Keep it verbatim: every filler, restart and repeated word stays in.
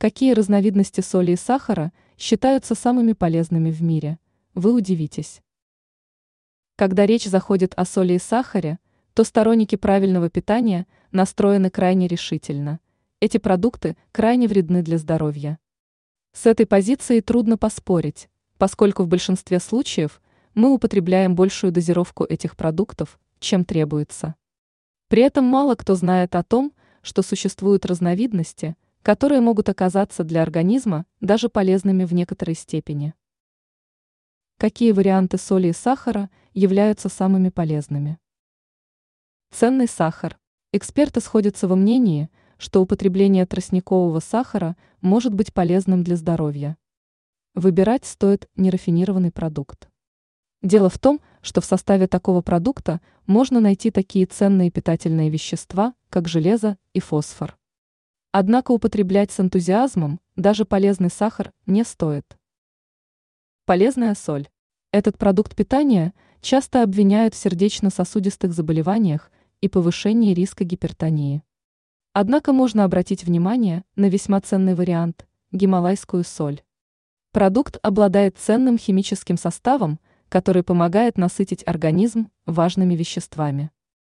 Какие разновидности соли и сахара считаются самыми полезными в мире? Вы удивитесь. Когда речь заходит о соли и сахаре, то сторонники правильного питания настроены крайне решительно. Эти продукты крайне вредны для здоровья. С этой позицией трудно поспорить, поскольку в большинстве случаев мы употребляем большую дозировку этих продуктов, чем требуется. При этом мало кто знает о том, что существуют разновидности, которые могут оказаться для организма даже полезными в некоторой степени. Какие варианты соли и сахара являются самыми полезными? Ценный сахар. Эксперты сходятся во мнении, что употребление тростникового сахара может быть полезным для здоровья. Выбирать стоит нерафинированный продукт. Дело в том, что в составе такого продукта можно найти такие ценные питательные вещества, как железо и фосфор. Однако употреблять с энтузиазмом даже полезный сахар не стоит. Полезная соль. Этот продукт питания часто обвиняют в сердечно-сосудистых заболеваниях и повышении риска гипертонии. Однако можно обратить внимание на весьма ценный вариант – гималайскую соль. Продукт обладает ценным химическим составом, который помогает насытить организм важными веществами.